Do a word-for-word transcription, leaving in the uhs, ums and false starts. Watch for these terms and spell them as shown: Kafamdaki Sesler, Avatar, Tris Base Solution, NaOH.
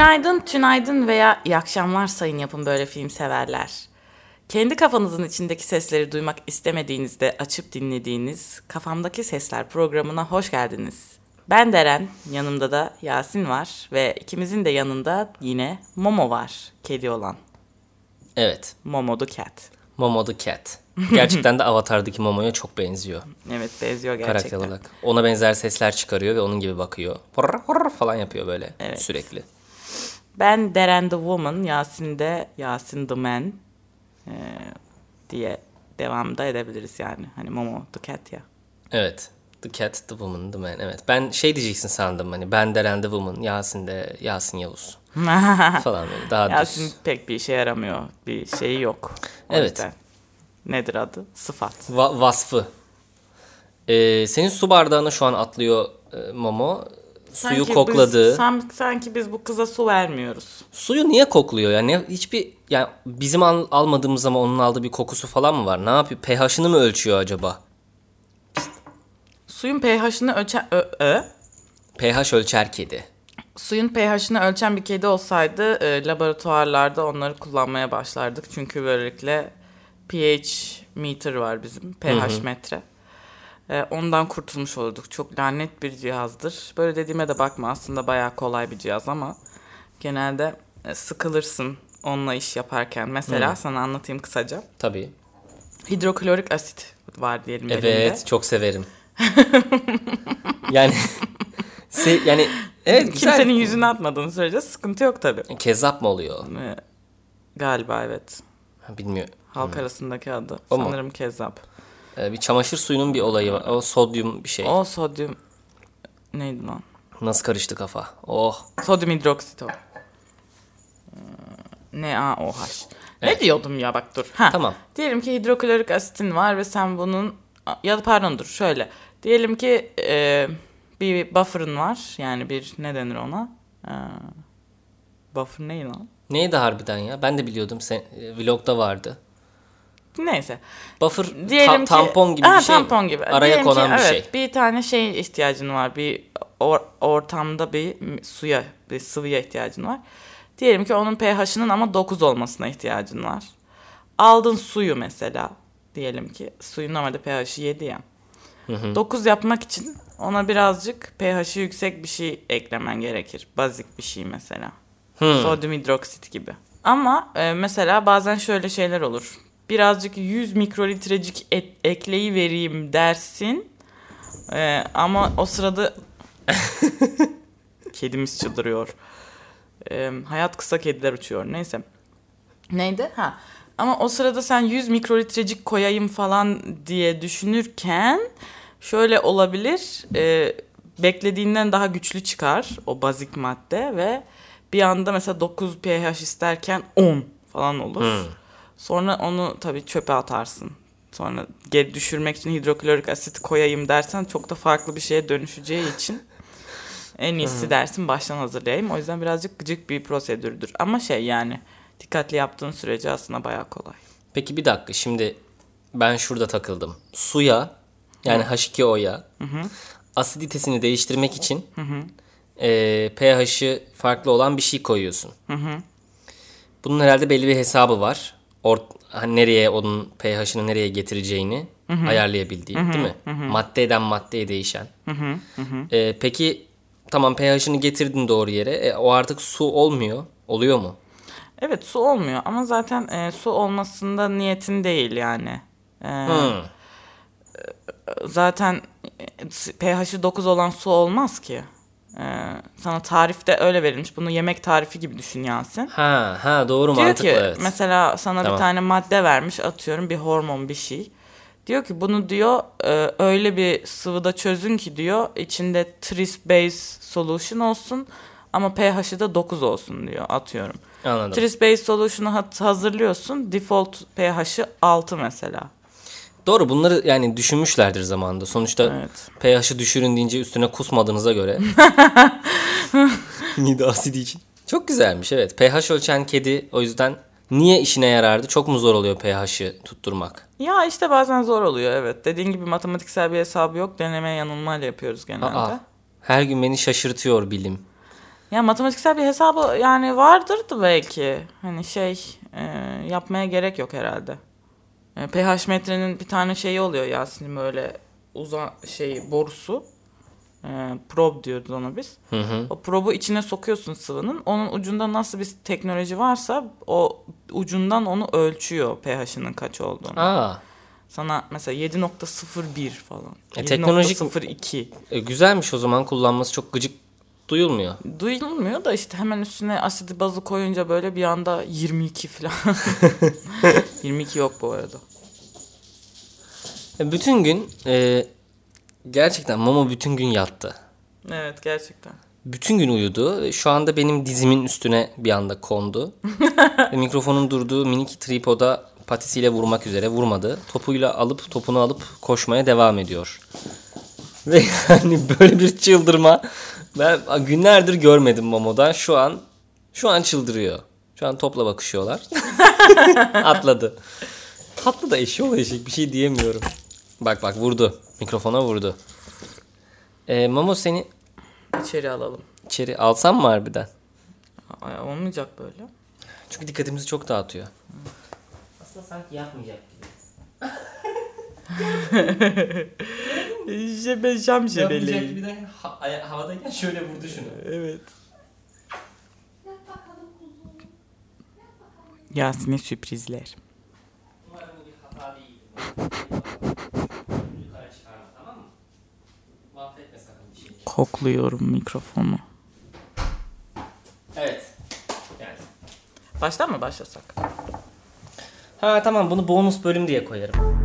Günaydın, tünaydın veya iyi akşamlar sayın yapın böyle film severler. Kendi kafanızın içindeki sesleri duymak istemediğinizde açıp dinlediğiniz Kafamdaki Sesler programına hoş geldiniz. Ben Deren, yanımda da Yasin var ve ikimizin de yanında yine Momo var, kedi olan. Evet. Momo the Cat. Momo the Cat. Gerçekten de Avatar'daki Momo'ya çok benziyor. Evet, benziyor gerçekten. Karakter olarak. Ona benzer sesler çıkarıyor ve onun gibi bakıyor. Horr horr falan yapıyor böyle, evet, sürekli. Ben Deren the Woman, Yasin de Yasin the Man ee, diye devam da edebiliriz yani. Hani Momo the Cat ya. Evet. The Cat, the Woman, the Man. Evet. Ben şey diyeceksin sandım, hani ben Deren the Woman, Yasin de Yasin Yavuz falan böyle. Daha Yasin düz. Pek bir işe yaramıyor. Bir şeyi yok. O evet. Yüzden. Nedir adı? Sıfat. Va- vasfı. Ee, senin su bardağını şu an atlıyor e, Momo. Suyu sanki kokladı. Biz, sanki biz bu kıza su vermiyoruz. Suyu niye kokluyor? Yani hiçbir, yani bizim al, almadığımız zaman onun aldığı bir kokusu falan mı var? Ne yapıyor? pH'ını mı ölçüyor acaba? Suyun pH'ını ölçen ö, ö. pH ölçer kedi. Suyun pH'ını ölçen bir kedi olsaydı e, laboratuvarlarda onları kullanmaya başlardık. Çünkü böylelikle pH meter var bizim. pH Hı-hı. metre. Ondan kurtulmuş olduk. Çok lanet bir cihazdır. Böyle dediğime de bakma, aslında bayağı kolay bir cihaz ama genelde sıkılırsın onunla iş yaparken. Mesela hmm. sana anlatayım kısaca. Tabii. Hidroklorik asit var diyelim. Evet, elimde. Çok severim. yani se- yani evet, kimsenin güzel. Yüzüne atmadığını sürece sıkıntı yok tabii. Kezzap mı oluyor? Galiba evet. Bilmiyorum. Halk hmm. arasındaki adı. O sanırım mu? Kezzap. Bir çamaşır suyunun bir olayı var. O sodyum bir şey. O sodyum neydi lan? Nasıl karıştı kafa? Oh. Sodyum hidroksit o. NaOH. Evet. Ne diyordum ya, bak dur. Ha. Tamam. Diyelim ki hidroklorik asitin var ve sen bunun, ya pardon dur şöyle. Diyelim ki e, bir buffer'ın var. Yani bir, ne denir ona? E, buffer neydi lan? Neydi harbiden ya? Ben de biliyordum. Sen, vlogda vardı. Neyse. Buffer ta- tampon gibi ki, bir şey. Tampon gibi. Araya diyelim konan ki, bir evet, şey. Bir tane şey ihtiyacın var. Bir or- ortamda bir suya, bir sıvıya ihtiyacın var. Diyelim ki onun pH'ının ama dokuz olmasına ihtiyacın var. Aldın suyu mesela. Diyelim ki suyun normalde pH'i yedi ya. Hı hı. dokuz yapmak için ona birazcık pH'i yüksek bir şey eklemen gerekir. Bazik bir şey mesela. Hı. Sodyum hidroksit gibi. Ama e, mesela bazen şöyle şeyler olur. Birazcık yüz mikrolitrecik et, ekleyi vereyim dersin. Ee, ama o sırada kedimiz çıldırıyor. Ee, hayat kısa, kediler uçuyor. Neyse. Neydi? Ha. Ama o sırada sen yüz mikrolitrecik koyayım falan diye düşünürken şöyle olabilir. E, beklediğinden daha güçlü çıkar o bazik madde ve bir anda mesela dokuz pH isterken on falan olur. Hmm. Sonra onu tabii çöpe atarsın. Sonra geri düşürmek için hidroklorik asit koyayım dersen çok da farklı bir şeye dönüşeceği için en iyisi dersin baştan hazırlayayım. O yüzden birazcık gıcık bir prosedürdür. Ama şey yani dikkatli yaptığın sürece aslında bayağı kolay. Peki bir dakika, şimdi ben şurada takıldım. Suya, yani H iki O'ya asiditesini değiştirmek için e, pH'i farklı olan bir şey koyuyorsun. Hı hı. Bunun herhalde belli bir hesabı var. Or, hani nereye onun pH'ını nereye getireceğini hı-hı. ayarlayabildiği hı-hı. değil mi? Hı-hı. Maddeden maddeye değişen. Hı-hı. Hı-hı. Ee, peki tamam, pH'ını getirdin doğru yere. E, o artık su olmuyor. Oluyor mu? Evet, su olmuyor ama zaten e, su olmasında niyetin değil yani. E, hmm. Zaten pH'i dokuz olan su olmaz ki. Ee, sana tarifte öyle verilmiş. Bunu yemek tarifi gibi düşün Yasin. Ha ha doğru, diyor mantıklı ki, evet. Mesela sana tamam. bir tane madde vermiş, atıyorum bir hormon bir şey. Diyor ki bunu diyor e, öyle bir sıvıda çözün ki diyor içinde Tris Base Solution olsun ama pH'i de dokuz olsun diyor, atıyorum. Anladım. Tris Base Solution'u hazırlıyorsun. Default pH'i altı mesela. Doğru, bunları yani düşünmüşlerdir zamanında. Sonuçta evet. pH'i düşürün deyince üstüne kusmadığınıza göre. Mide asidi için. Çok güzelmiş, evet. pH ölçen kedi o yüzden niye işine yarardı? Çok mu zor oluyor pH'i tutturmak? Ya işte bazen zor oluyor, evet. Dediğin gibi matematiksel bir hesabı yok. Deneme yanılmayla yapıyoruz genelde. Aa, her gün beni şaşırtıyor bilim. Ya matematiksel bir hesabı yani vardırdı belki. Hani şey e, yapmaya gerek yok herhalde. E, pH metrenin bir tane şeyi oluyor Yasin'in böyle uzan şey borusu. E, prob diyoruz ona biz. Hı hı. O probu içine sokuyorsun sıvının. Onun ucunda nasıl bir teknoloji varsa o ucundan onu ölçüyor pH'inin kaç olduğunu. Aa. Sana mesela yedi nokta sıfır bir falan. E, yedi nokta sıfır iki. E, güzelmiş o zaman, kullanması çok gıcık duyulmuyor. Duyulmuyor da işte hemen üstüne asidi bazı koyunca böyle bir anda yirmi iki falan. yirmi iki yok bu arada. E, bütün gün e, gerçekten Momo bütün gün yattı. Evet gerçekten. Bütün gün uyudu. Şu anda benim dizimin üstüne bir anda kondu. Mikrofonun durduğu minik tripoda patisiyle vurmak üzere, vurmadı. Topuyla alıp topunu alıp koşmaya devam ediyor. Ve yani böyle bir çıldırma ben günlerdir görmedim Momo'dan. Şu an şu an çıldırıyor. Şu an topla bakışıyorlar. Atladı. Tatlı da eşi ol eşik, bir şey diyemiyorum. Bak bak vurdu. Mikrofona vurdu. Ee, Momo seni içeri alalım. İçeri alsam mı harbiden? Ay, olmayacak böyle. Çünkü dikkatimizi çok dağıtıyor. Sanki yapmayacak gibi. Şebe şam şebeli. Yapmayacak gibi de ha- havadayken şöyle vurdu şunu. Evet. Yasin'e sürprizler. Umarım bu bir hata değil. Yukarı çıkarma, tamam mı? Mahvetme sakın bir şey. Kokluyorum mikrofonu. Evet. Yani. Baştan mı başlasak? Ha tamam, bunu bonus bölüm diye koyarım.